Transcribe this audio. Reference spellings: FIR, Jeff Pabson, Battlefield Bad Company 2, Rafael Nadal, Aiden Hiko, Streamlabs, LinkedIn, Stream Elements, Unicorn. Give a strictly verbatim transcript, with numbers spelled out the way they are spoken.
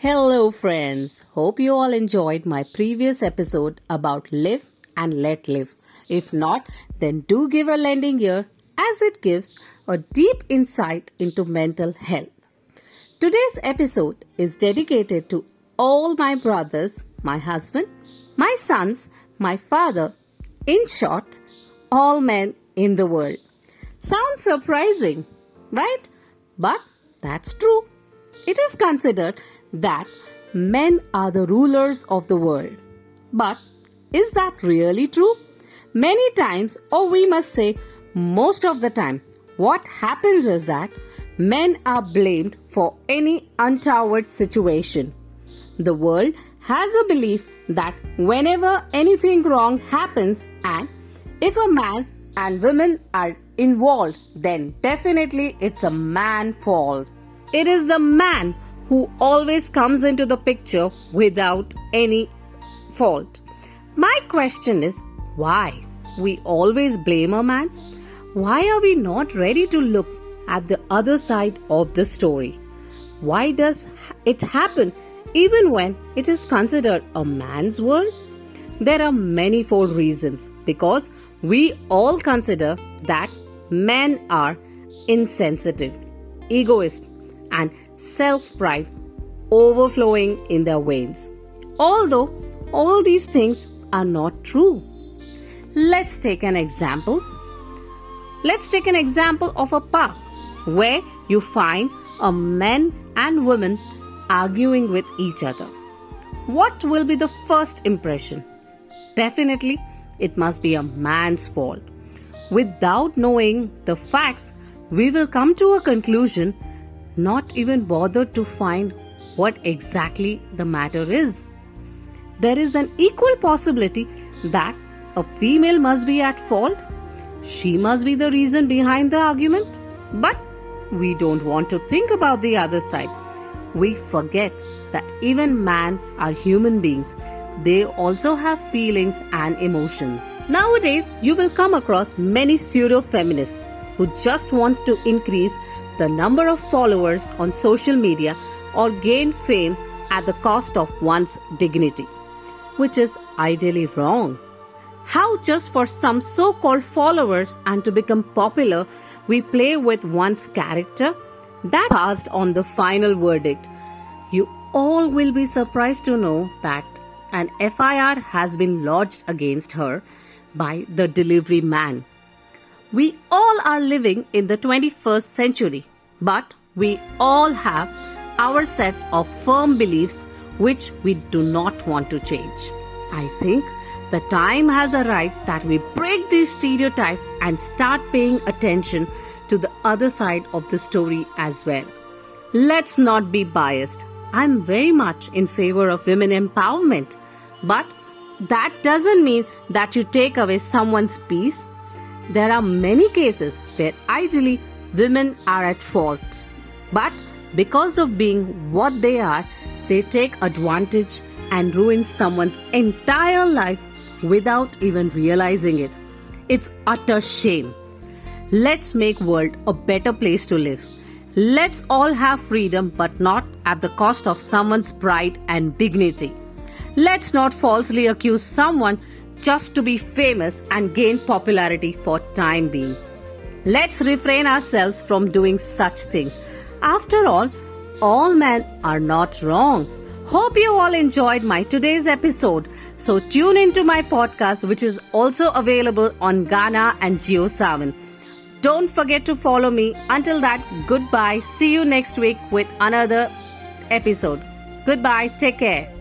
Hello friends, hope you all enjoyed my previous episode about live and let live. If not, then do give a lending ear as it gives a deep insight into mental health. Today's episode is dedicated to all my brothers, my husband, my sons, my father, in short, all men in the world. Sounds surprising, right? But that's true. It is considered that men are the rulers of the world. But is that really true? Many times, or we must say most of the time, what happens is that men are blamed for any untoward situation. The world has a belief that whenever anything wrong happens, and if a man and women are involved, then definitely it's a man's fault. It is the man who always comes into the picture without any fault. My question is, why we always blame a man? Why are we not ready to look at the other side of the story? Why does it happen even when it is considered a man's world? There are manifold reasons, because we all consider that men are insensitive, egoist, and self-pride overflowing in their veins. Although all these things are not true. Let's take an example. Let's take an example of a park where you find a man and woman arguing with each other. What will be the first impression? Definitely, it must be a man's fault. Without knowing the facts, we will come to a conclusion, not even bother to find what exactly the matter is. There is an equal possibility that a female must be at fault. She must be the reason behind the argument. But we don't want to think about the other side. We forget that even men are human beings. They also have feelings and emotions. Nowadays, you will come across many pseudo-feminists who just want to increase the number of followers on social media or gain fame at the cost of one's dignity, which is ideally wrong. How just for some so-called followers and to become popular, we play with one's character? That passed on the final verdict. You all will be surprised to know that an F I R has been lodged against her by the delivery man. We all are living in the twenty-first century, but we all have our set of firm beliefs which we do not want to change. I think the time has arrived that we break these stereotypes and start paying attention to the other side of the story as well. Let's not be biased. I'm very much in favor of women empowerment, but that doesn't mean that you take away someone's peace. There are many cases where ideally women are at fault, but because of being what they are, they take advantage and ruin someone's entire life without even realizing it. It's utter shame. Let's make world a better place to live. Let's all have freedom, but not at the cost of someone's pride and dignity. Let's not falsely accuse someone just to be famous and gain popularity for time being. Let's refrain ourselves from doing such things. After all, all men are not wrong. Hope you all enjoyed my today's episode. So tune into my podcast, which is also available on Gaana and JioSaavn. Don't forget to follow me. Until that, goodbye. See you next week with another episode. Goodbye. Take care.